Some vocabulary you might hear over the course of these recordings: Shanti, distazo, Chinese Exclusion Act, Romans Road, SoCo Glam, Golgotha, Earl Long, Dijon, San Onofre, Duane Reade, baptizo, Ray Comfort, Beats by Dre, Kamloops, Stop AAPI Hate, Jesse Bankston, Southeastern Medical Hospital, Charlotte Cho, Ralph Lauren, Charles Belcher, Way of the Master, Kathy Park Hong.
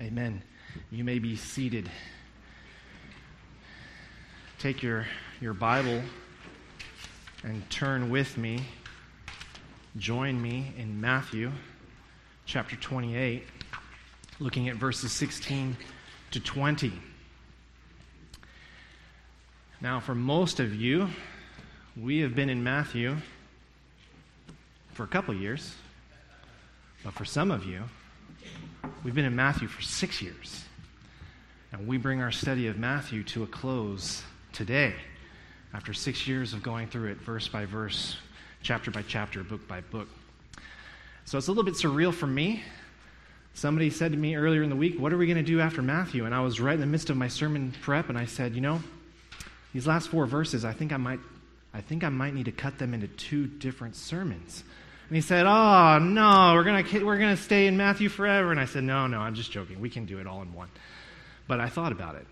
Amen. You may be seated. Take your Bible and turn with me. Join me in Matthew chapter 28, looking at verses 16 to 20. Now, for most of you, we have been in Matthew for a couple years, but for some of you, we've been in Matthew for 6 years, and we bring our study of Matthew to a close today after 6 years of going through it verse by verse, chapter by chapter, book by book. So it's a little bit surreal for me. Somebody said to me earlier in the week, what are we going to do after Matthew? And I was right in the midst of my sermon prep, and I said, you know, these last four verses, I think I might need to cut them into two different sermons. And he said, oh, no, we're gonna stay in Matthew forever. And I said, no, I'm just joking. We can do it all in one. But I thought about it.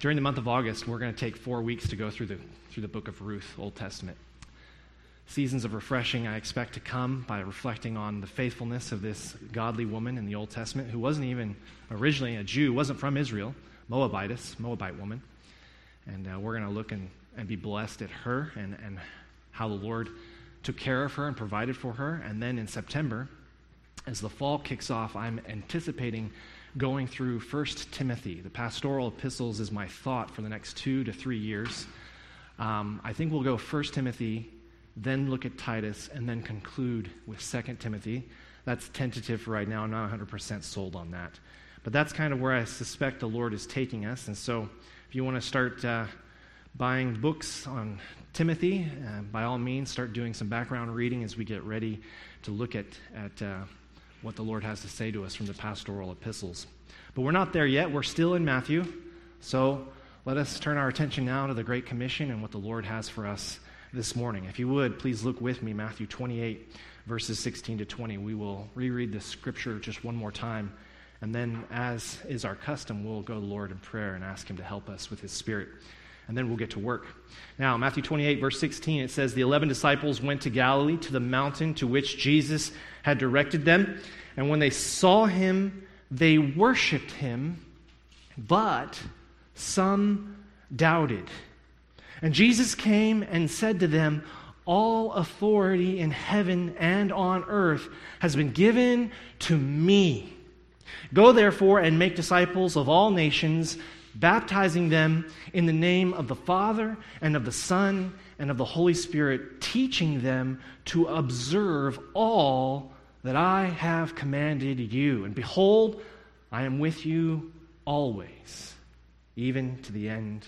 During the month of August, we're going to take 4 weeks to go through the book of Ruth, Old Testament. Seasons of refreshing I expect to come by reflecting on the faithfulness of this godly woman in the Old Testament who wasn't even originally a Jew, wasn't from Israel, Moabite woman. And we're going to look and be blessed at her and how the Lord took care of her and provided for her. And then in September, as the fall kicks off, I'm anticipating going through 1 Timothy. The pastoral epistles is my thought for the next 2 to 3 years. I think we'll go 1 Timothy, then look at Titus, and then conclude with 2 Timothy. That's tentative for right now. I'm not 100% sold on that. But that's kind of where I suspect the Lord is taking us. And so if you want to start buying books on Timothy, by all means, start doing some background reading as we get ready to look at what the Lord has to say to us from the pastoral epistles. But we're not there yet. We're still in Matthew. So let us turn our attention now to the Great Commission and what the Lord has for us this morning. If you would, please look with me, Matthew 28, verses 16 to 20. We will reread this scripture just one more time. And then, as is our custom, we'll go to the Lord in prayer and ask him to help us with his Spirit. And then we'll get to work. Now, Matthew 28, verse 16, it says, the 11 disciples went to Galilee, to the mountain to which Jesus had directed them. And when they saw him, they worshipped him, but some doubted. And Jesus came and said to them, all authority in heaven and on earth has been given to me. Go therefore and make disciples of all nations, baptizing them in the name of the Father and of the Son and of the Holy Spirit, teaching them to observe all that I have commanded you. And behold, I am with you always, even to the end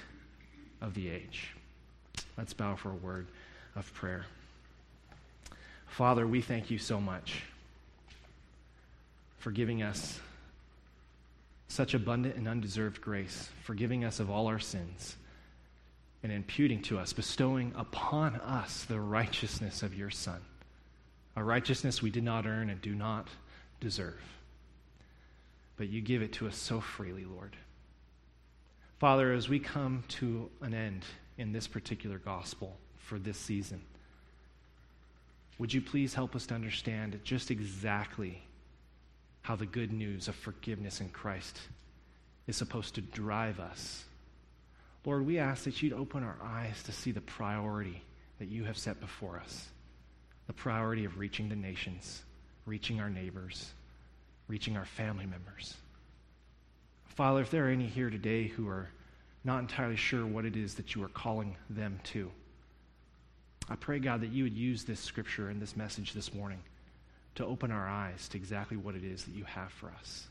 of the age. Let's bow for a word of prayer. Father, we thank you so much for giving us such abundant and undeserved grace, forgiving us of all our sins, and imputing to us, bestowing upon us the righteousness of your Son, a righteousness we did not earn and do not deserve. But you give it to us so freely, Lord. Father, as we come to an end in this particular gospel for this season, would you please help us to understand just exactly how the good news of forgiveness in Christ is supposed to drive us. Lord, we ask that you'd open our eyes to see the priority that you have set before us, the priority of reaching the nations, reaching our neighbors, reaching our family members. Father, if there are any here today who are not entirely sure what it is that you are calling them to, I pray, God, that you would use this scripture and this message this morning to open our eyes to exactly what it is that you have for us.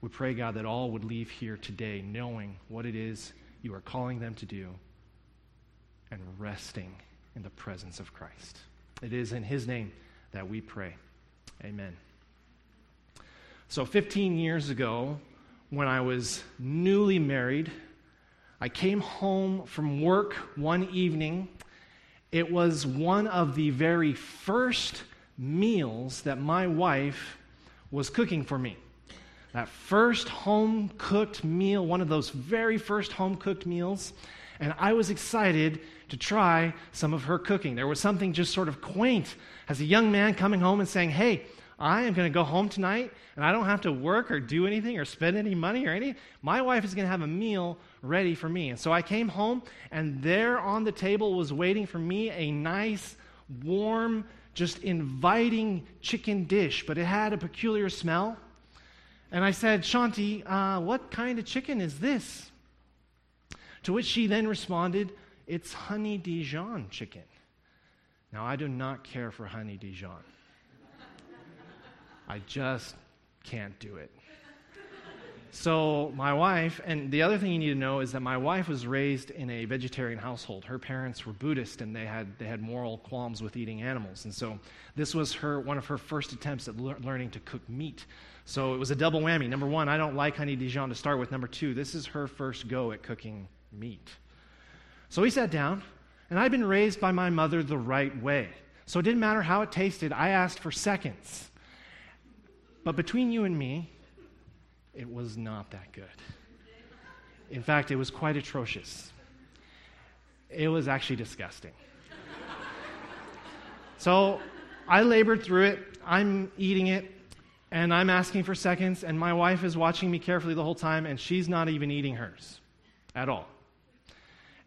We pray, God, that all would leave here today knowing what it is you are calling them to do and resting in the presence of Christ. It is in his name that we pray. Amen. So 15 years ago, when I was newly married, I came home from work one evening. It was one of the very first meals that my wife was cooking for me. That first home-cooked meal, one of those very first home-cooked meals, and I was excited to try some of her cooking. There was something just sort of quaint as a young man coming home and saying, hey, I am going to go home tonight, and I don't have to work or do anything or spend any money or anything. My wife is going to have a meal ready for me. And so I came home, and there on the table was waiting for me a nice, warm, just inviting chicken dish, but it had a peculiar smell. And I said, Shanti, what kind of chicken is this? To which she then responded, it's honey Dijon chicken. Now, I do not care for honey Dijon. I just can't do it. So my wife, and the other thing you need to know is that my wife was raised in a vegetarian household. Her parents were Buddhist, and they had moral qualms with eating animals. And so this was one of her first attempts at learning to cook meat. So it was a double whammy. Number one, I don't like honey Dijon to start with. Number two, this is her first go at cooking meat. So we sat down, and I'd been raised by my mother the right way. So it didn't matter how it tasted. I asked for seconds. But between you and me, it was not that good. In fact, it was quite atrocious. It was actually disgusting. So I labored through it. I'm eating it, and I'm asking for seconds, and my wife is watching me carefully the whole time, and she's not even eating hers at all.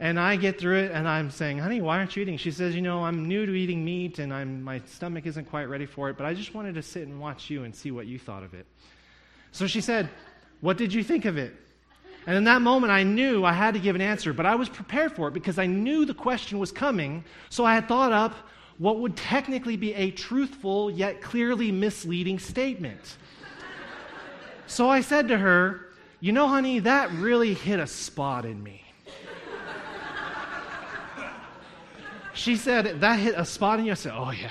And I get through it, and I'm saying, honey, why aren't you eating? She says, I'm new to eating meat, and my stomach isn't quite ready for it, but I just wanted to sit and watch you and see what you thought of it. So she said, what did you think of it? And in that moment, I knew I had to give an answer, but I was prepared for it because I knew the question was coming, so I had thought up what would technically be a truthful yet clearly misleading statement. So I said to her, honey, that really hit a spot in me. She said, that hit a spot in you? I said, oh yeah,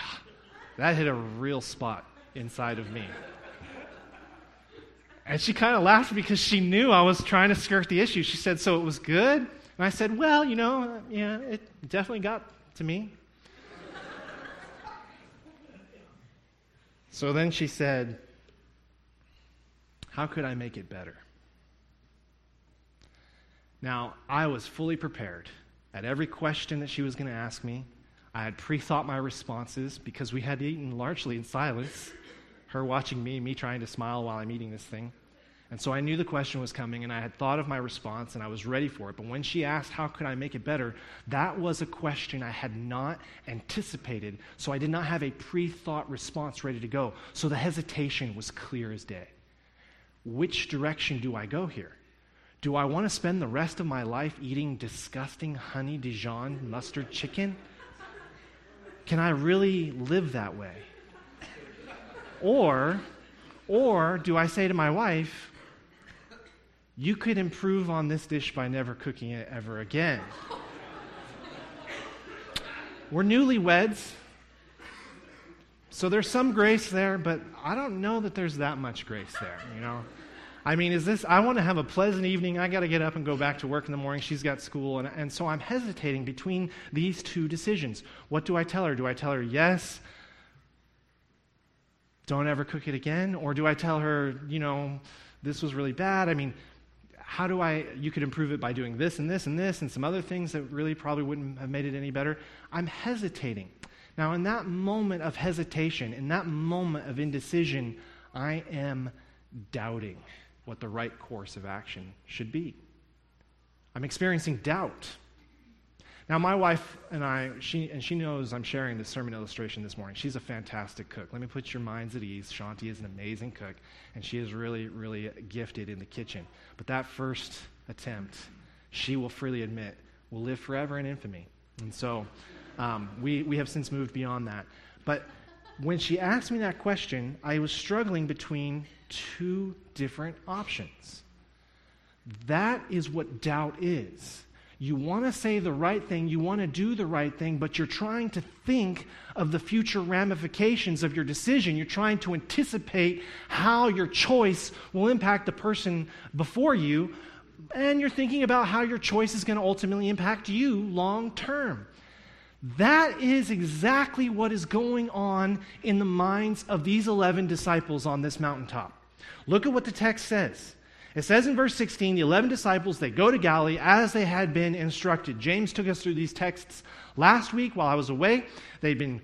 that hit a real spot inside of me. And she kind of laughed because she knew I was trying to skirt the issue. She said, so it was good? And I said, well, yeah, it definitely got to me. So then she said, how could I make it better? Now, I was fully prepared. At every question that she was going to ask me, I had pre-thought my responses because we had eaten largely in silence, her watching me, trying to smile while I'm eating this thing. And so I knew the question was coming, and I had thought of my response, and I was ready for it. But when she asked, how could I make it better, that was a question I had not anticipated, so I did not have a pre-thought response ready to go. So the hesitation was clear as day. Which direction do I go here? Do I want to spend the rest of my life eating disgusting honey Dijon mustard chicken? Can I really live that way? Or do I say to my wife, you could improve on this dish by never cooking it ever again? We're newlyweds, so there's some grace there, but I don't know that there's that much grace there, I want to have a pleasant evening. I got to get up and go back to work in the morning. She's got school. And so I'm hesitating between these two decisions. What do I tell her? Do I tell her, yes, don't ever cook it again? Or do I tell her, this was really bad? You could improve it by doing this and this and this and some other things that really probably wouldn't have made it any better. I'm hesitating. Now, in that moment of hesitation, in that moment of indecision, I am doubting what the right course of action should be. I'm experiencing doubt. Now, my wife and I, she knows I'm sharing this sermon illustration this morning. She's a fantastic cook. Let me put your minds at ease. Shanti is an amazing cook, and she is really, really gifted in the kitchen. But that first attempt, she will freely admit, will live forever in infamy. And so we have since moved beyond that. But when she asked me that question, I was struggling between two different options. That is what doubt is. You want to say the right thing, you want to do the right thing, but you're trying to think of the future ramifications of your decision. You're trying to anticipate how your choice will impact the person before you, and you're thinking about how your choice is going to ultimately impact you long term. That is exactly what is going on in the minds of these 11 disciples on this mountaintop. Look at what the text says. It says in verse 16, the 11 disciples, they go to Galilee as they had been instructed. James took us through these texts last week while I was away. They'd been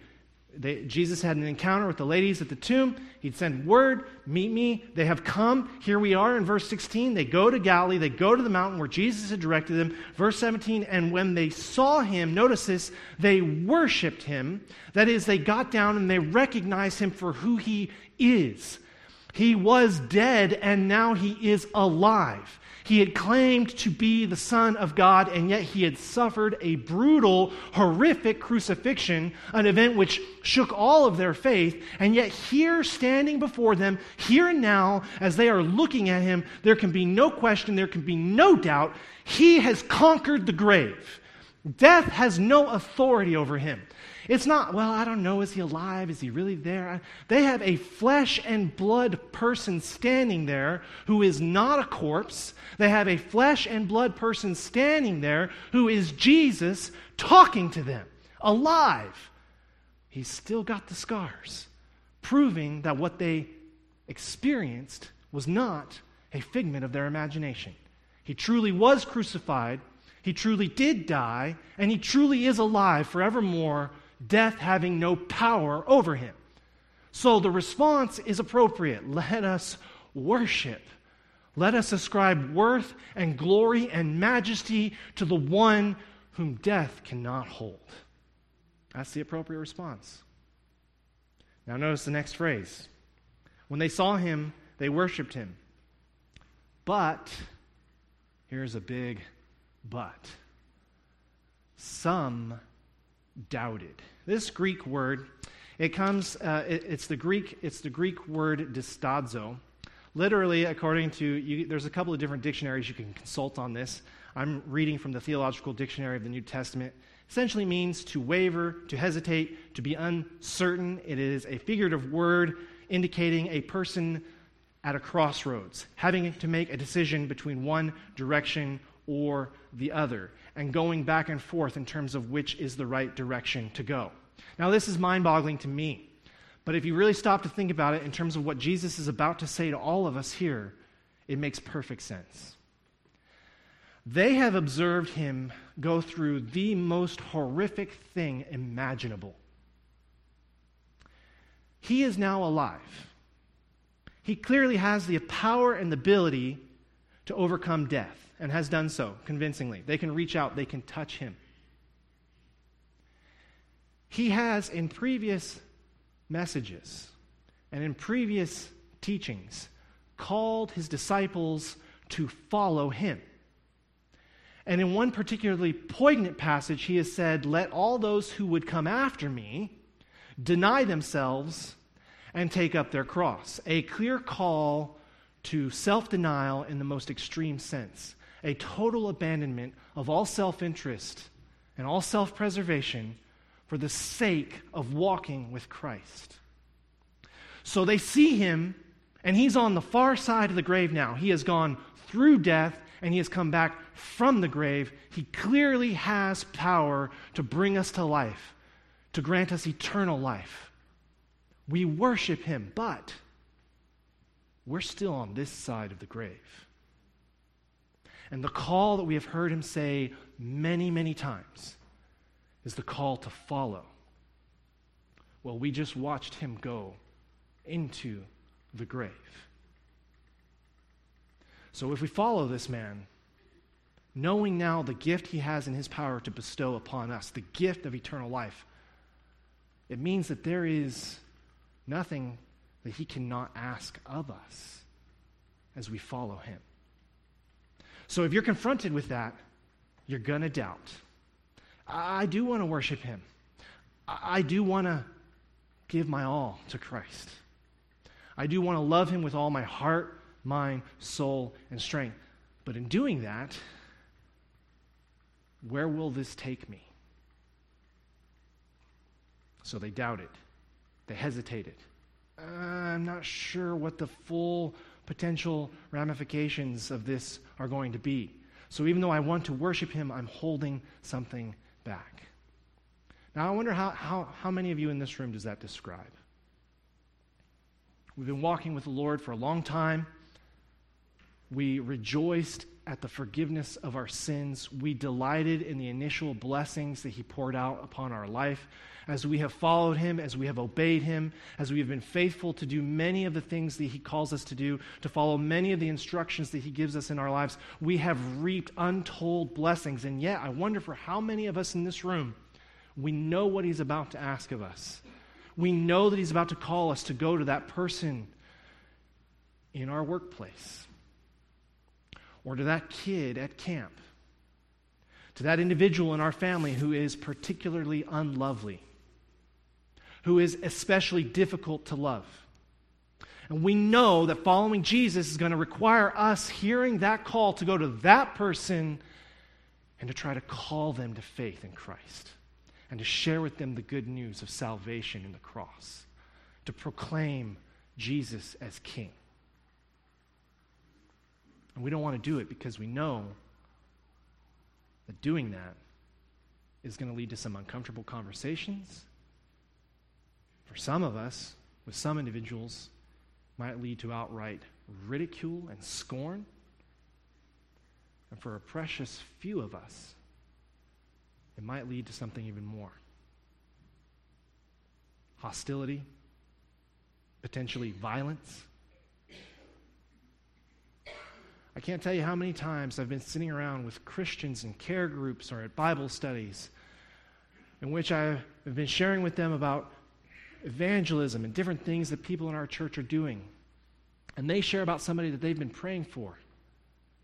Jesus had an encounter with the ladies at the tomb. He'd sent word, meet me. They have come. Here we are in verse 16. They go to Galilee. They go to the mountain where Jesus had directed them. Verse 17, and when they saw him, notice this, they worshiped him. That is, they got down and they recognized him for who he is. He was dead and now he is alive. He had claimed to be the Son of God, and yet he had suffered a brutal, horrific crucifixion, an event which shook all of their faith, and yet here, standing before them, here and now, as they are looking at him, there can be no question, there can be no doubt, he has conquered the grave. Death has no authority over him. It's not, well, I don't know, is he alive? Is he really there? They have a flesh and blood person standing there who is not a corpse. They have a flesh and blood person standing there who is Jesus talking to them, alive. He's still got the scars, proving that what they experienced was not a figment of their imagination. He truly was crucified, he truly did die, and he truly is alive forevermore, death having no power over him. So the response is appropriate. Let us worship. Let us ascribe worth and glory and majesty to the one whom death cannot hold. That's the appropriate response. Now notice the next phrase. When they saw him, they worshiped him. But, here's a big but, some doubted. This Greek word, it comes. It's the Greek word distazo. Literally, according to you, there's a couple of different dictionaries you can consult on this. I'm reading from the Theological Dictionary of the New Testament. Essentially means to waver, to hesitate, to be uncertain. It is a figurative word indicating a person at a crossroads, having to make a decision between one direction or the other, and going back and forth in terms of which is the right direction to go. Now, this is mind-boggling to me, but if you really stop to think about it in terms of what Jesus is about to say to all of us here, it makes perfect sense. They have observed him go through the most horrific thing imaginable. He is now alive. He clearly has the power and the ability to overcome death, and has done so convincingly. They can reach out, they can touch him. He has, in previous messages and in previous teachings, called his disciples to follow him. And in one particularly poignant passage, he has said, "Let all those who would come after me deny themselves and take up their cross." A clear call to self-denial in the most extreme sense. A total abandonment of all self-interest and all self-preservation for the sake of walking with Christ. So they see him, and he's on the far side of the grave now. He has gone through death, and he has come back from the grave. He clearly has power to bring us to life, to grant us eternal life. We worship him, but we're still on this side of the grave. And the call that we have heard him say many, many times is the call to follow. Well, we just watched him go into the grave. So if we follow this man, knowing now the gift he has in his power to bestow upon us, the gift of eternal life, it means that there is nothing that he cannot ask of us as we follow him. So if you're confronted with that, you're going to doubt. I do want to worship him. I do want to give my all to Christ. I do want to love him with all my heart, mind, soul, and strength. But in doing that, where will this take me? So they doubted. They hesitated. I'm not sure what the full potential ramifications of this are going to be. So even though I want to worship him, I'm holding something back. Now, I wonder how many of you in this room does that describe? We've been walking with the Lord for a long time. We rejoiced at the forgiveness of our sins. We delighted in the initial blessings that he poured out upon our life. As we have followed him, as we have obeyed him, as we have been faithful to do many of the things that he calls us to do, to follow many of the instructions that he gives us in our lives, we have reaped untold blessings. And yet, I wonder for how many of us in this room, we know what he's about to ask of us. We know that he's about to call us to go to that person in our workplace, or to that kid at camp, to that individual in our family who is particularly unlovely, who is especially difficult to love. And we know that following Jesus is going to require us hearing that call to go to that person and to try to call them to faith in Christ and to share with them the good news of salvation in the cross, to proclaim Jesus as King. And we don't want to do it because we know that doing that is going to lead to some uncomfortable conversations. For some of us, with some individuals, might lead to outright ridicule and scorn. And for a precious few of us, it might lead to something even more. Hostility, potentially violence. I can't tell you how many times I've been sitting around with Christians in care groups or at Bible studies in which I've been sharing with them about evangelism and different things that people in our church are doing. And they share about somebody that they've been praying for.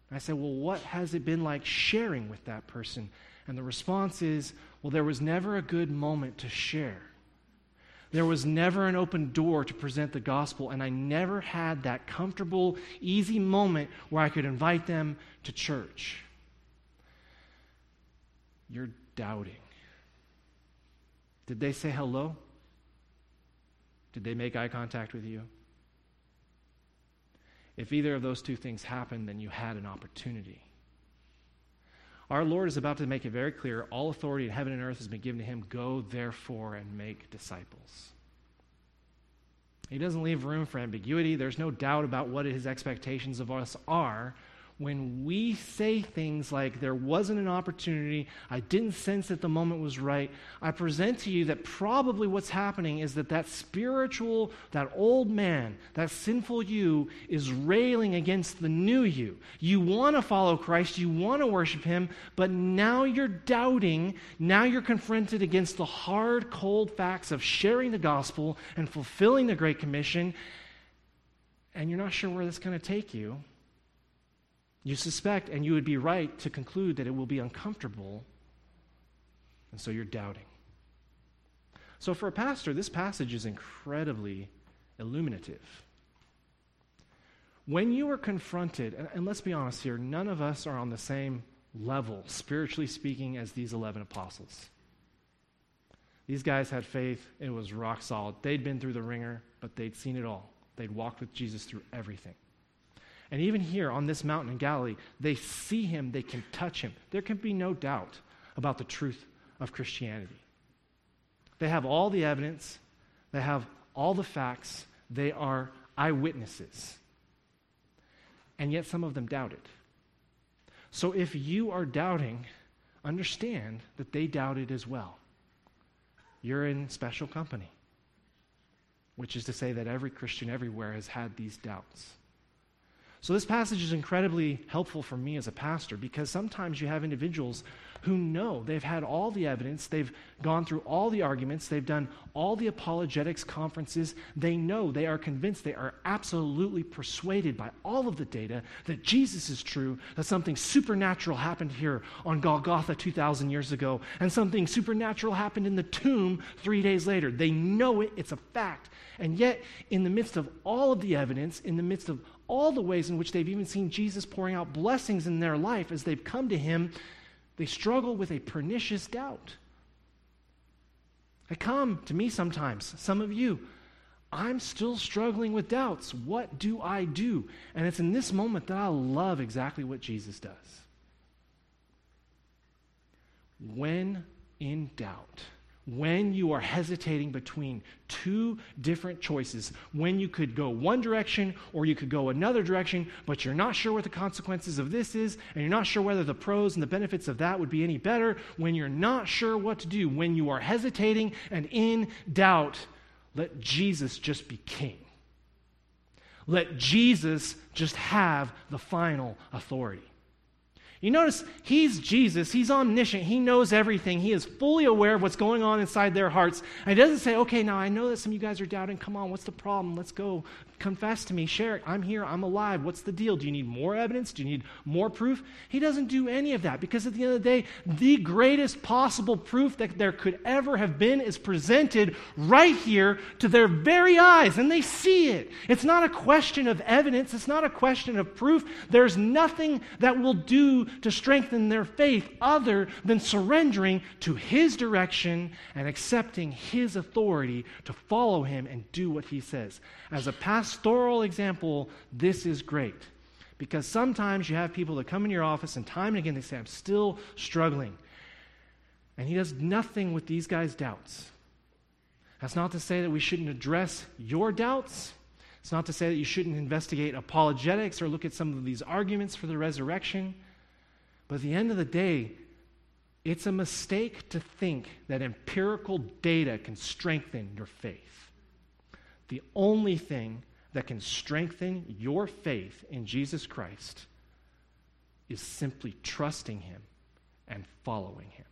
And I say, well, what has it been like sharing with that person? And the response is, well, there was never a good moment to share. There was never an open door to present the gospel, and I never had that comfortable, easy moment where I could invite them to church. You're doubting. Did they say hello? Did they make eye contact with you? If either of those two things happened, then you had an opportunity. Our Lord is about to make it very clear, all authority in heaven and earth has been given to him. Go, therefore, and make disciples. He doesn't leave room for ambiguity. There's no doubt about what his expectations of us are. When we say things like, there wasn't an opportunity, I didn't sense that the moment was right, I present to you that probably what's happening is that spiritual, that old man, that sinful you is railing against the new you. You want to follow Christ, you want to worship him, but now you're doubting, now you're confronted against the hard, cold facts of sharing the gospel and fulfilling the Great Commission, and you're not sure where that's going to take you. You suspect, and you would be right to conclude that it will be uncomfortable, and so you're doubting. So for a pastor, this passage is incredibly illuminative. When you are confronted, and let's be honest here, none of us are on the same level, spiritually speaking, as these 11 apostles. These guys had faith. It was rock solid. They'd been through the ringer, but they'd seen it all. They'd walked with Jesus through everything. And even here on this mountain in Galilee, they see him, they can touch him. There can be no doubt about the truth of Christianity. They have all the evidence, they have all the facts, they are eyewitnesses. And yet some of them doubted. So if you are doubting, understand that they doubted as well. You're in special company, which is to say that every Christian everywhere has had these doubts. So this passage is incredibly helpful for me as a pastor because sometimes you have individuals who know they've had all the evidence, they've gone through all the arguments, they've done all the apologetics conferences, they know, they are convinced, they are absolutely persuaded by all of the data that Jesus is true, that something supernatural happened here on Golgotha 2,000 years ago, and something supernatural happened in the tomb 3 days later. They know it, it's a fact. And yet, in the midst of all of the evidence, in the midst of all the ways in which they've even seen Jesus pouring out blessings in their life as they've come to him, they struggle with a pernicious doubt. They come to me sometimes, some of you, I'm still struggling with doubts. What do I do? And it's in this moment that I love exactly what Jesus does. When in doubt, when you are hesitating between two different choices, when you could go one direction or you could go another direction, but you're not sure what the consequences of this is, and you're not sure whether the pros and the benefits of that would be any better, when you're not sure what to do, when you are hesitating and in doubt, let Jesus just be king. Let Jesus just have the final authority. You notice he's Jesus, he's omniscient, he knows everything, he is fully aware of what's going on inside their hearts. And he doesn't say, okay, now I know that some of you guys are doubting, come on, what's the problem? Let's go, confess to me, share it, I'm here, I'm alive, what's the deal? Do you need more evidence? Do you need more proof? He doesn't do any of that, because at the end of the day, the greatest possible proof that there could ever have been is presented right here to their very eyes, and they see it. It's not a question of evidence, it's not a question of proof, there's nothing that will do to strengthen their faith other than surrendering to his direction and accepting his authority to follow him and do what he says. As a pastoral example, this is great, because sometimes you have people that come in your office and time and again they say, I'm still struggling. And he does nothing with these guys' doubts. That's not to say that we shouldn't address your doubts. It's not to say that you shouldn't investigate apologetics or look at some of these arguments for the resurrection. But at the end of the day, it's a mistake to think that empirical data can strengthen your faith. The only thing that can strengthen your faith in Jesus Christ is simply trusting him and following him.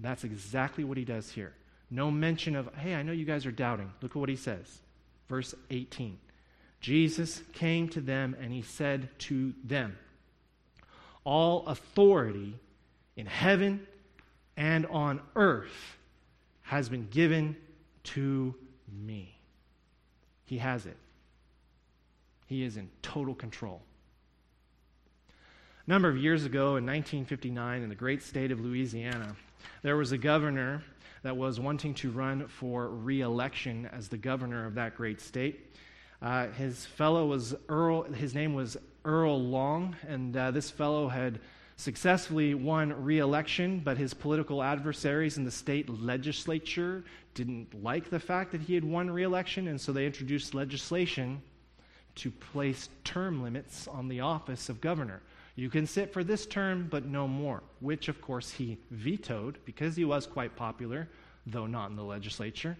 That's exactly what he does here. No mention of, hey, I know you guys are doubting. Look at what he says. Verse 18. Jesus came to them and he said to them, all authority in heaven and on earth has been given to me. He has it. He is in total control. A number of years ago in 1959 in the great state of Louisiana, there was a governor that was wanting to run for re-election as the governor of that great state. His name was Earl Long, and this fellow had successfully won re-election, but his political adversaries in the state legislature didn't like the fact that he had won re-election, and so they introduced legislation to place term limits on the office of governor. You can sit for this term, but no more, which, of course, he vetoed because he was quite popular, though not in the legislature.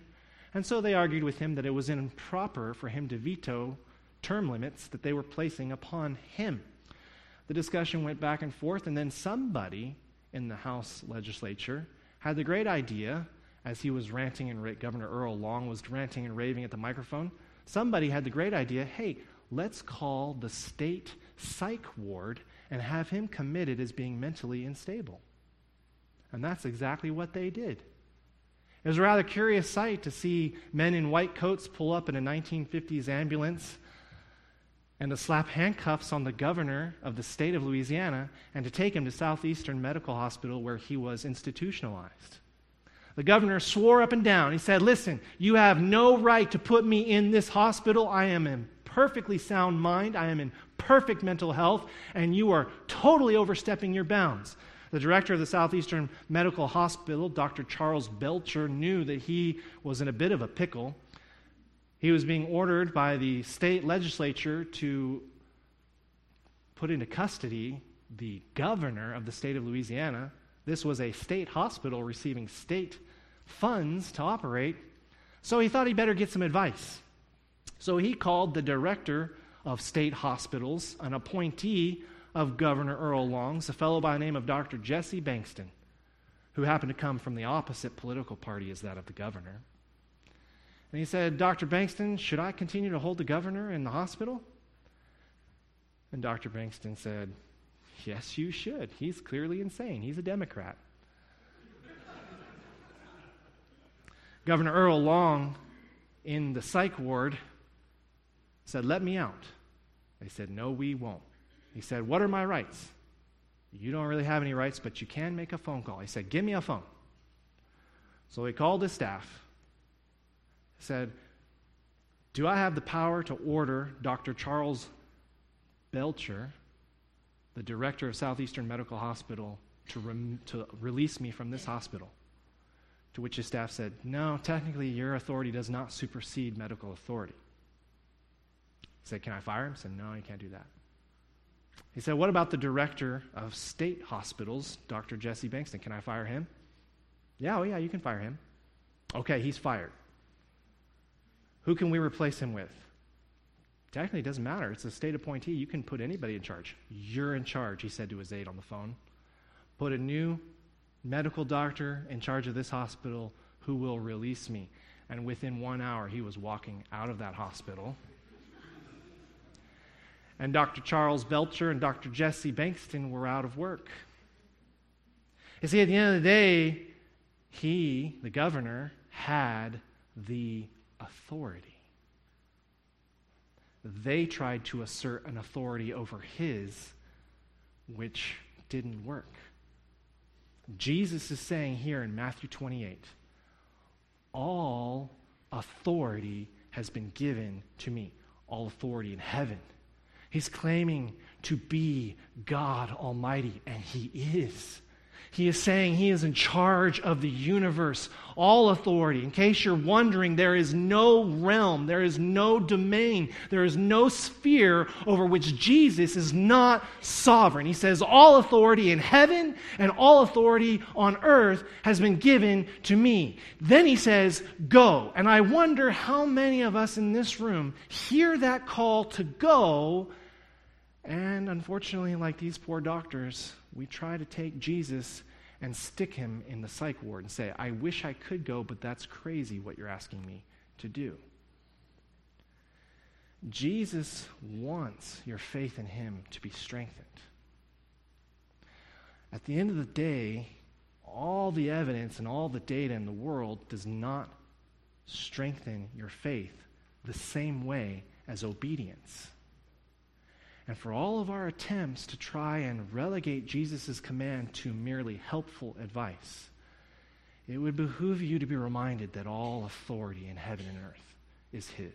And so they argued with him that it was improper for him to veto term limits that they were placing upon him. The discussion went back and forth, and then somebody in the House legislature had the great idea, as he was ranting and Governor Earl Long was ranting and raving at the microphone, somebody had the great idea, hey, let's call the state psych ward and have him committed as being mentally unstable. And that's exactly what they did. It was a rather curious sight to see men in white coats pull up in a 1950s ambulance and to slap handcuffs on the governor of the state of Louisiana and to take him to Southeastern Medical Hospital where he was institutionalized. The governor swore up and down. He said, listen, you have no right to put me in this hospital. I am in perfectly sound mind. I am in perfect mental health, and you are totally overstepping your bounds. The director of the Southeastern Medical Hospital, Dr. Charles Belcher, knew that he was in a bit of a pickle. He was being ordered by the state legislature to put into custody the governor of the state of Louisiana. This was a state hospital receiving state funds to operate, so he thought he better get some advice. So he called the director of state hospitals, an appointee of Governor Earl Long's, a fellow by the name of Dr. Jesse Bankston, who happened to come from the opposite political party as that of the governor. And he said, Dr. Bankston, should I continue to hold the governor in the hospital? And Dr. Bankston said, yes, you should. He's clearly insane. He's a Democrat. Governor Earl Long in the psych ward said, let me out. They said, no, we won't. He said, what are my rights? You don't really have any rights, but you can make a phone call. He said, give me a phone. So he called his staff, said, do I have the power to order Dr. Charles Belcher, the director of Southeastern Medical Hospital, to release me from this hospital? To which his staff said, no, technically your authority does not supersede medical authority. He said, can I fire him? He said, no, you can't do that. He said, what about the director of state hospitals, Dr. Jesse Bankston? Can I fire him? Yeah, oh yeah, you can fire him. Okay, he's fired. Who can we replace him with? Technically, it doesn't matter. It's a state appointee. You can put anybody in charge. You're in charge, he said to his aide on the phone. Put a new medical doctor in charge of this hospital who will release me. And within 1 hour, he was walking out of that hospital. And Dr. Charles Belcher and Dr. Jesse Bankston were out of work. You see, at the end of the day, he, the governor, had the authority. They tried to assert an authority over his, which didn't work. Jesus is saying here in Matthew 28, all authority has been given to me, all authority in heaven. He's claiming to be God Almighty, and he is. He is saying he is in charge of the universe, all authority. In case you're wondering, there is no realm, there is no domain, there is no sphere over which Jesus is not sovereign. He says all authority in heaven and all authority on earth has been given to me. Then he says, go. And I wonder how many of us in this room hear that call to go, and unfortunately, like these poor doctors, we try to take Jesus and stick him in the psych ward and say, I wish I could go, but that's crazy what you're asking me to do. Jesus wants your faith in him to be strengthened. At the end of the day, all the evidence and all the data in the world does not strengthen your faith the same way as obedience. And for all of our attempts to try and relegate Jesus' command to merely helpful advice, it would behoove you to be reminded that all authority in heaven and earth is his.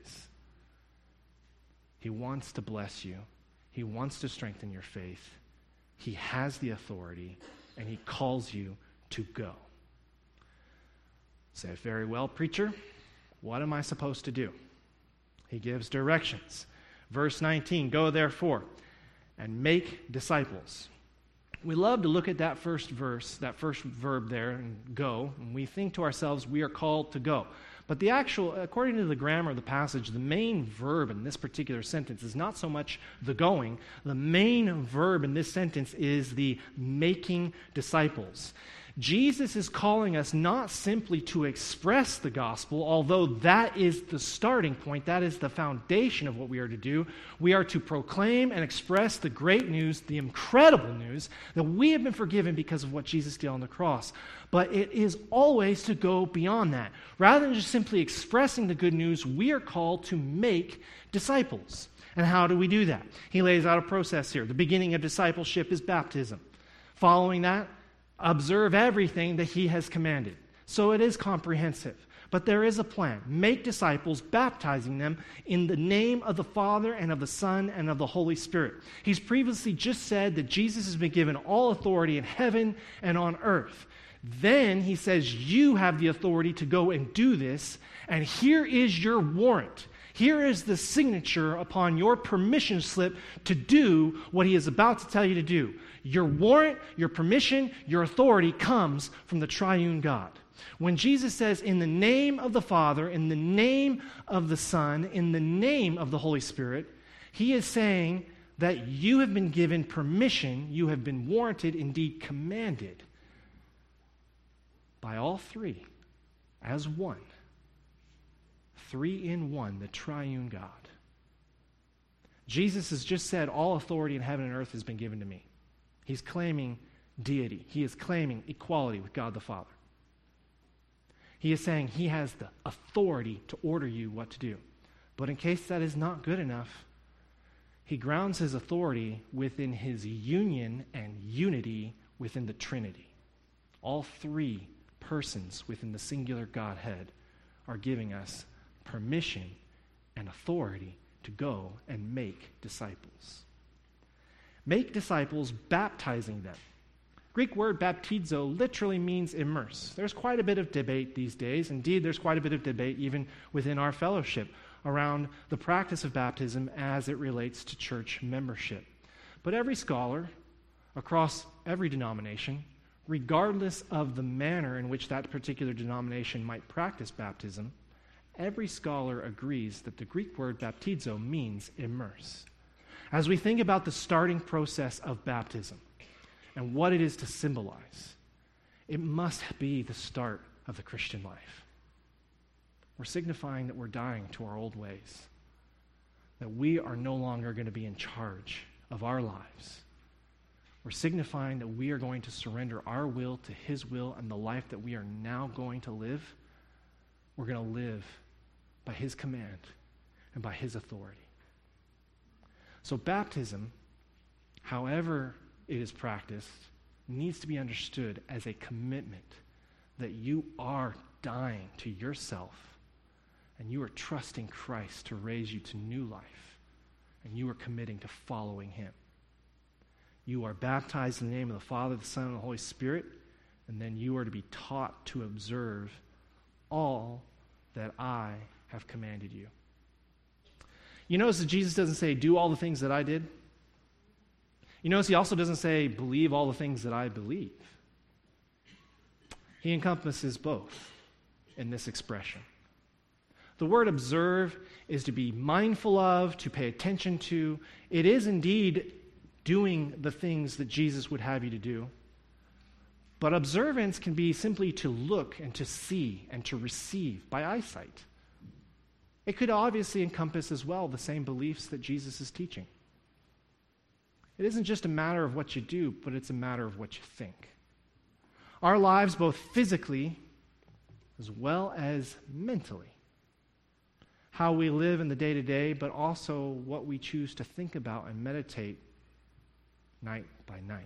He wants to bless you. He wants to strengthen your faith. He has the authority, and he calls you to go. Say, very well, preacher, what am I supposed to do? He gives directions. Verse 19, go therefore and make disciples. We love to look at that first verse, that first verb there, and go, and we think to ourselves, we are called to go. But the actual, according to the grammar of the passage, the main verb in this particular sentence is not so much the going. The main verb in this sentence is the making disciples. Jesus is calling us not simply to express the gospel, although that is the starting point, that is the foundation of what we are to do. We are to proclaim and express the great news, the incredible news, that we have been forgiven because of what Jesus did on the cross. But it is always to go beyond that. Rather than just simply expressing the good news, we are called to make disciples. And how do we do that? He lays out a process here. The beginning of discipleship is baptism. Following that, observe everything that he has commanded. So it is comprehensive. But there is a plan. Make disciples, baptizing them in the name of the Father and of the Son and of the Holy Spirit. He's previously just said that Jesus has been given all authority in heaven and on earth. Then he says, you have the authority to go and do this, and here is your warrant. Here is the signature upon your permission slip to do what he is about to tell you to do. Your warrant, your permission, your authority comes from the triune God. When Jesus says, in the name of the Father, in the name of the Son, in the name of the Holy Spirit, he is saying that you have been given permission, you have been warranted, indeed commanded by all three as one. Three in one, the triune God. Jesus has just said, all authority in heaven and earth has been given to me. He's claiming deity. He is claiming equality with God the Father. He is saying he has the authority to order you what to do. But in case that is not good enough, he grounds his authority within his union and unity within the Trinity. All three persons within the singular Godhead are giving us permission and authority to go and make disciples. Make disciples, baptizing them. Greek word baptizo literally means immerse. There's quite a bit of debate these days. Indeed, there's quite a bit of debate even within our fellowship around the practice of baptism as it relates to church membership. But every scholar across every denomination, regardless of the manner in which that particular denomination might practice baptism, every scholar agrees that the Greek word baptizo means immerse. As we think about the starting process of baptism and what it is to symbolize, it must be the start of the Christian life. We're signifying that we're dying to our old ways, that we are no longer going to be in charge of our lives. We're signifying that we are going to surrender our will to His will, and the life that we are now going to live, we're going to live by His command and by His authority. So baptism, however it is practiced, needs to be understood as a commitment that you are dying to yourself and you are trusting Christ to raise you to new life, and you are committing to following Him. You are baptized in the name of the Father, the Son, and the Holy Spirit, and then you are to be taught to observe all that I have commanded you. You notice that Jesus doesn't say, do all the things that I did. You notice He also doesn't say, believe all the things that I believe. He encompasses both in this expression. The word observe is to be mindful of, to pay attention to. It is indeed doing the things that Jesus would have you to do. But observance can be simply to look and to see and to receive by eyesight. It could obviously encompass as well the same beliefs that Jesus is teaching. It isn't just a matter of what you do, but it's a matter of what you think. Our lives, both physically as well as mentally, how we live in the day-to-day, but also what we choose to think about and meditate night by night,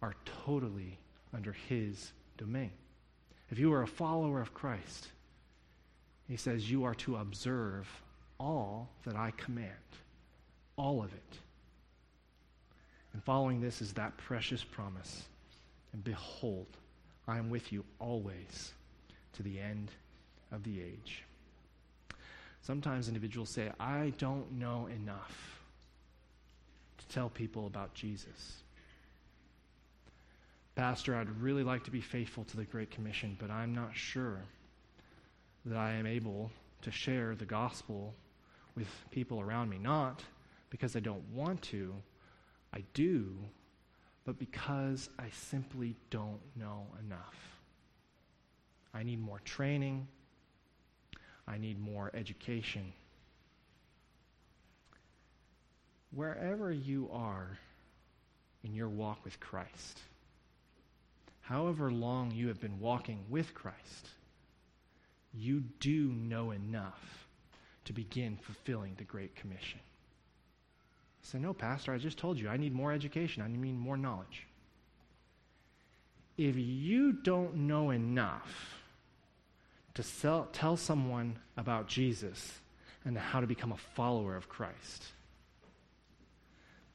are totally under His domain. If you are a follower of Christ, He says you are to observe all that I command, all of it. And following this is that precious promise, and behold, I am with you always to the end of the age. Sometimes individuals say, I don't know enough to tell people about Jesus. Pastor, I'd really like to be faithful to the Great Commission, but I'm not sure that I am able to share the gospel with people around me. Not because I don't want to, I do, but because I simply don't know enough. I need more training. I need more education. Wherever you are in your walk with Christ, however long you have been walking with Christ, you do know enough to begin fulfilling the Great Commission. I said, no, Pastor, I just told you, I need more education. I need more knowledge. If you don't know enough to tell someone about Jesus and how to become a follower of Christ,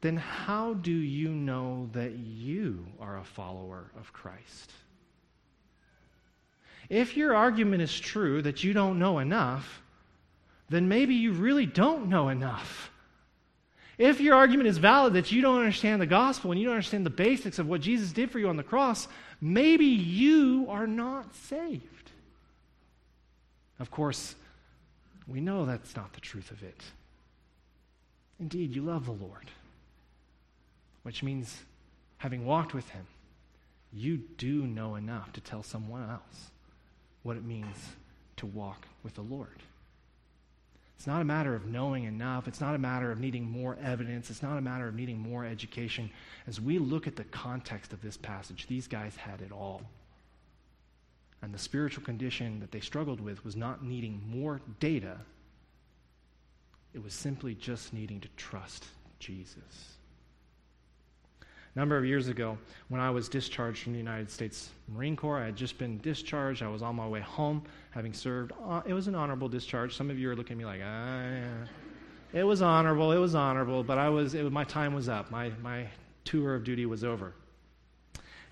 then how do you know that you are a follower of Christ? If your argument is true that you don't know enough, then maybe you really don't know enough. If your argument is valid that you don't understand the gospel and you don't understand the basics of what Jesus did for you on the cross, maybe you are not saved. Of course, we know that's not the truth of it. Indeed, you love the Lord, which means having walked with Him, you do know enough to tell someone else what it means to walk with the Lord. It's not a matter of knowing enough. It's not a matter of needing more evidence. It's not a matter of needing more education. As we look at the context of this passage, these guys had it all. And the spiritual condition that they struggled with was not needing more data. It was simply just needing to trust Jesus. A number of years ago, when I was discharged from the United States Marine Corps, I had just been discharged. I was on my way home, having served. It was an honorable discharge. Some of you are looking at me like, yeah. It was honorable, but my time was up. My tour of duty was over.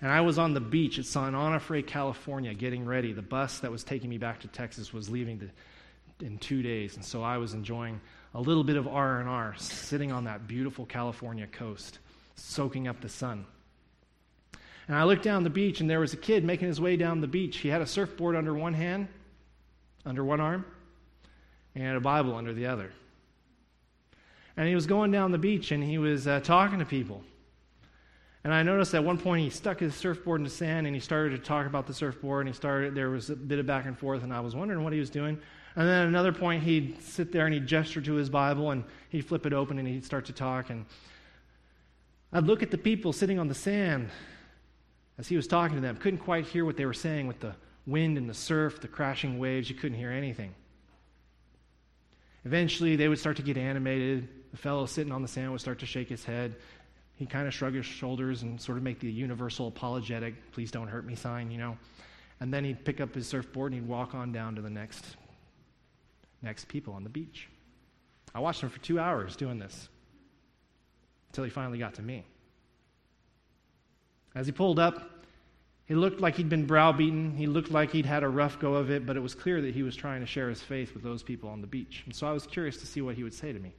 And I was on the beach at San Onofre, California, getting ready. The bus that was taking me back to Texas was leaving in 2 days, and so I was enjoying a little bit of R&R, sitting on that beautiful California coast, soaking up the sun. And I looked down the beach, and there was a kid making his way down the beach. He had a surfboard under one hand, under one arm, and a Bible under the other. And he was going down the beach, and he was talking to people. And I noticed at one point he stuck his surfboard in the sand, and he started to talk about the surfboard, and there was a bit of back and forth, and I was wondering what he was doing. And then at another point, he'd sit there and he'd gesture to his Bible, and he'd flip it open, and he'd start to talk. And I'd look at the people sitting on the sand as he was talking to them. Couldn't quite hear what they were saying with the wind and the surf, the crashing waves. You couldn't hear anything. Eventually, they would start to get animated. The fellow sitting on the sand would start to shake his head. He'd kind of shrug his shoulders and sort of make the universal apologetic, please don't hurt me sign, you know. And then he'd pick up his surfboard and he'd walk on down to the next people on the beach. I watched him for 2 hours doing this until he finally got to me. As he pulled up, he looked like he'd been browbeaten. He looked like he'd had a rough go of it, but it was clear that he was trying to share his faith with those people on the beach. And so I was curious to see what he would say to me.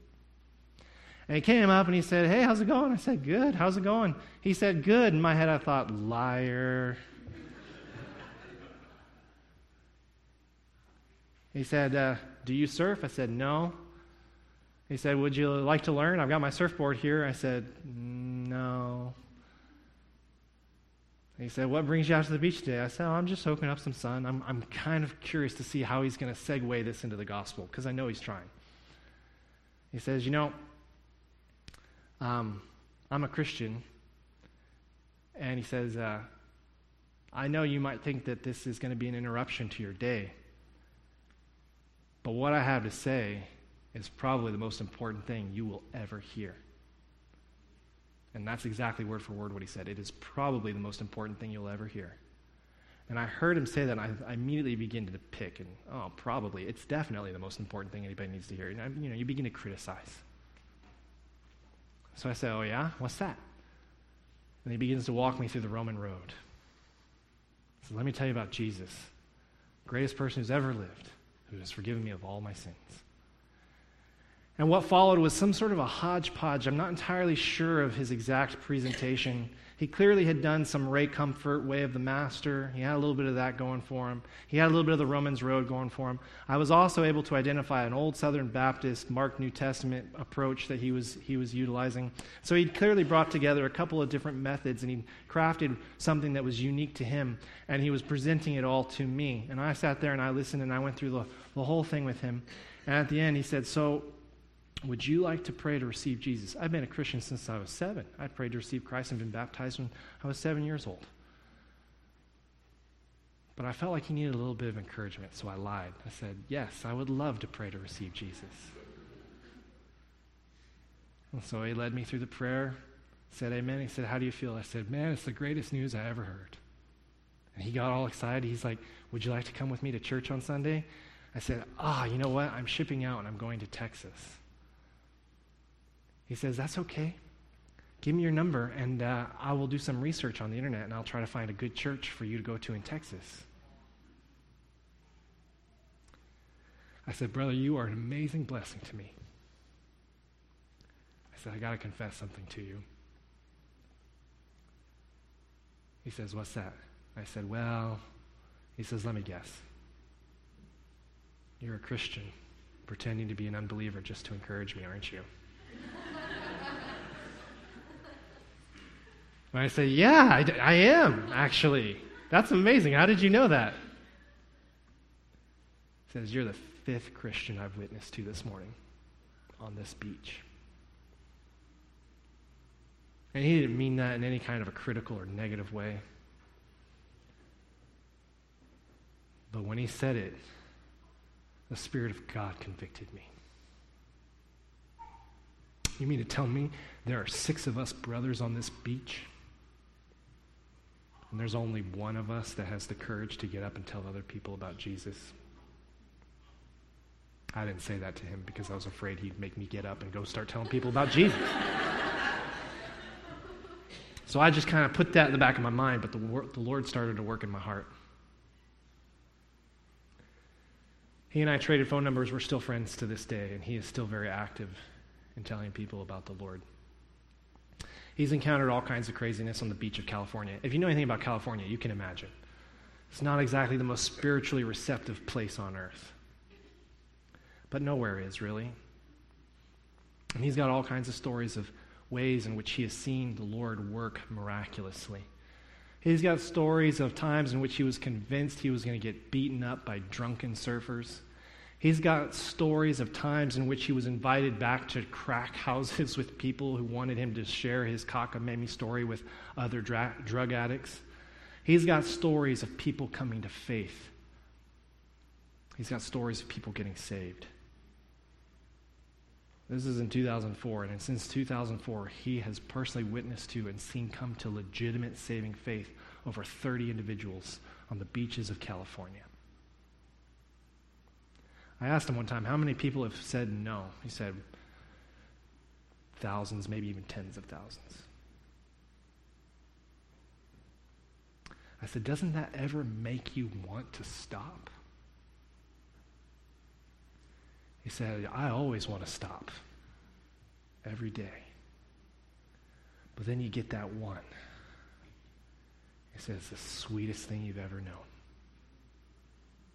And he came up and he said, hey, how's it going? I said, good. How's it going? He said, good. In my head I thought, liar. He said, do you surf? I said, no. He said, would you like to learn? I've got my surfboard here. I said, no. He said, what brings you out to the beach today? I said, oh, I'm just soaking up some sun. I'm kind of curious to see how he's going to segue this into the gospel, because I know he's trying. He says, you know, I'm a Christian. And he says, I know you might think that this is going to be an interruption to your day, but what I have to say is probably the most important thing you will ever hear. And that's exactly word for word what he said. It is probably the most important thing you'll ever hear. And I heard him say that, and I immediately begin to pick, and oh, probably. It's definitely the most important thing anybody needs to hear. And you begin to criticize. So I say, oh yeah? What's that? And he begins to walk me through the Roman Road. So let me tell you about Jesus, greatest person who's ever lived, who has forgiven me of all my sins. And what followed was some sort of a hodgepodge. I'm not entirely sure of his exact presentation. He clearly had done some Ray Comfort, Way of the Master. He had a little bit of that going for him. He had a little bit of the Romans Road going for him. I was also able to identify an old Southern Baptist, Mark New Testament approach that he was utilizing. So he'd clearly brought together a couple of different methods, and he crafted something that was unique to him, and he was presenting it all to me. And I sat there and I listened, and I went through the whole thing with him. And at the end he said, so would you like to pray to receive Jesus? I've been a Christian since I was 7. I prayed to receive Christ and been baptized when I was 7 years old. But I felt like he needed a little bit of encouragement, so I lied. I said, yes, I would love to pray to receive Jesus. And so he led me through the prayer, said amen. He said, how do you feel? I said, man, it's the greatest news I ever heard. And he got all excited. He's like, would you like to come with me to church on Sunday? I said, you know what? I'm shipping out and I'm going to Texas. He says, that's okay. Give me your number, and I will do some research on the internet, and I'll try to find a good church for you to go to in Texas. I said, brother, you are an amazing blessing to me. I said, I got to confess something to you. He says, what's that? I said, well, he says, let me guess. You're a Christian pretending to be an unbeliever just to encourage me, aren't you? And I say, yeah, I am, actually. That's amazing. How did you know that? He says, you're the 5th Christian I've witnessed to this morning on this beach. And he didn't mean that in any kind of a critical or negative way. But when he said it, the Spirit of God convicted me. You mean to tell me there are 6 of us brothers on this beach? And there's only one of us that has the courage to get up and tell other people about Jesus. I didn't say that to him because I was afraid he'd make me get up and go start telling people about Jesus. So I just kind of put that in the back of my mind, but the Lord started to work in my heart. He and I traded phone numbers. We're still friends to this day, and he is still very active in telling people about the Lord. He's encountered all kinds of craziness on the beach of California. If you know anything about California, you can imagine. It's not exactly the most spiritually receptive place on earth. But nowhere is, really. And he's got all kinds of stories of ways in which he has seen the Lord work miraculously. He's got stories of times in which he was convinced he was going to get beaten up by drunken surfers. He's got stories of times in which he was invited back to crack houses with people who wanted him to share his cockamamie story with other drug addicts. He's got stories of people coming to faith. He's got stories of people getting saved. This is in 2004, and since 2004, he has personally witnessed to and seen come to legitimate saving faith over 30 individuals on the beaches of California. I asked him one time, how many people have said no? He said, thousands, maybe even tens of thousands. I said, doesn't that ever make you want to stop? He said, I always want to stop every day. But then you get that one. He said, it's the sweetest thing you've ever known.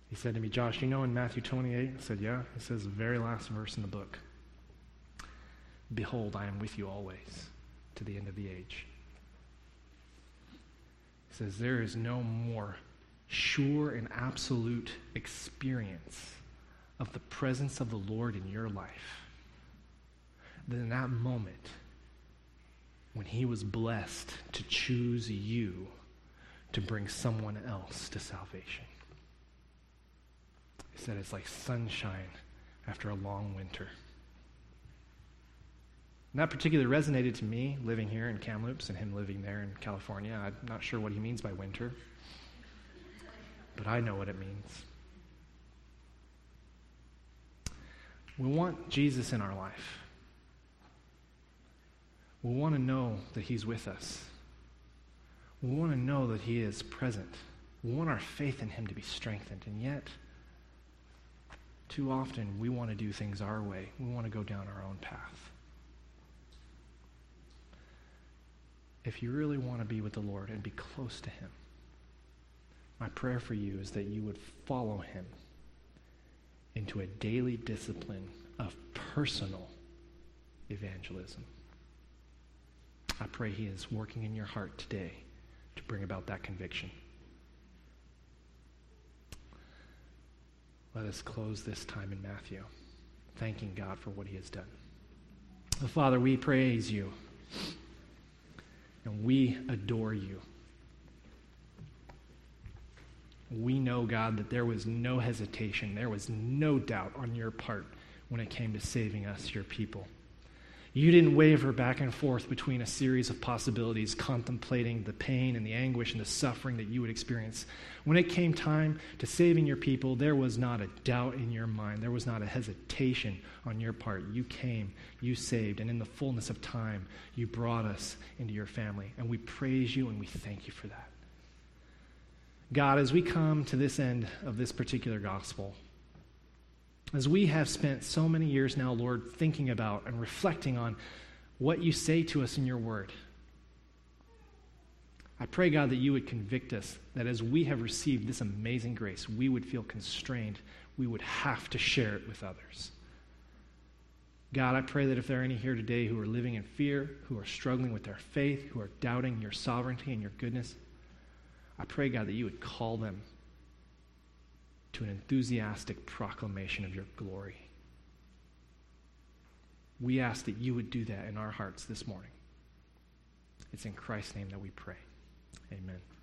He said to me, Josh, you know in Matthew 28? I said, yeah. It says the very last verse in the book. Behold, I am with you always to the end of the age. He says, there is no more sure and absolute experience of the presence of the Lord in your life than that moment when he was blessed to choose you to bring someone else to salvation. He said it's like sunshine after a long winter. And that particularly resonated to me living here in Kamloops and him living there in California. I'm not sure what he means by winter, but I know what it means. We want Jesus in our life. We want to know that he's with us. We want to know that he is present. We want our faith in him to be strengthened. And yet, too often we want to do things our way. We want to go down our own path. If you really want to be with the Lord and be close to him, my prayer for you is that you would follow him into a daily discipline of personal evangelism. I pray he is working in your heart today to bring about that conviction. Let us close this time in Matthew, thanking God for what he has done. Oh, Father, we praise you, and we adore you. We know, God, that there was no hesitation, there was no doubt on your part when it came to saving us, your people. You didn't waver back and forth between a series of possibilities, contemplating the pain and the anguish and the suffering that you would experience. When it came time to saving your people, there was not a doubt in your mind. There was not a hesitation on your part. You came, you saved, and in the fullness of time, you brought us into your family. And we praise you and we thank you for that. God, as we come to this end of this particular gospel, as we have spent so many years now, Lord, thinking about and reflecting on what you say to us in your word, I pray, God, that you would convict us, that as we have received this amazing grace, we would feel constrained, we would have to share it with others. God, I pray that if there are any here today who are living in fear, who are struggling with their faith, who are doubting your sovereignty and your goodness, I pray, God, that you would call them to an enthusiastic proclamation of your glory. We ask that you would do that in our hearts this morning. It's in Christ's name that we pray. Amen.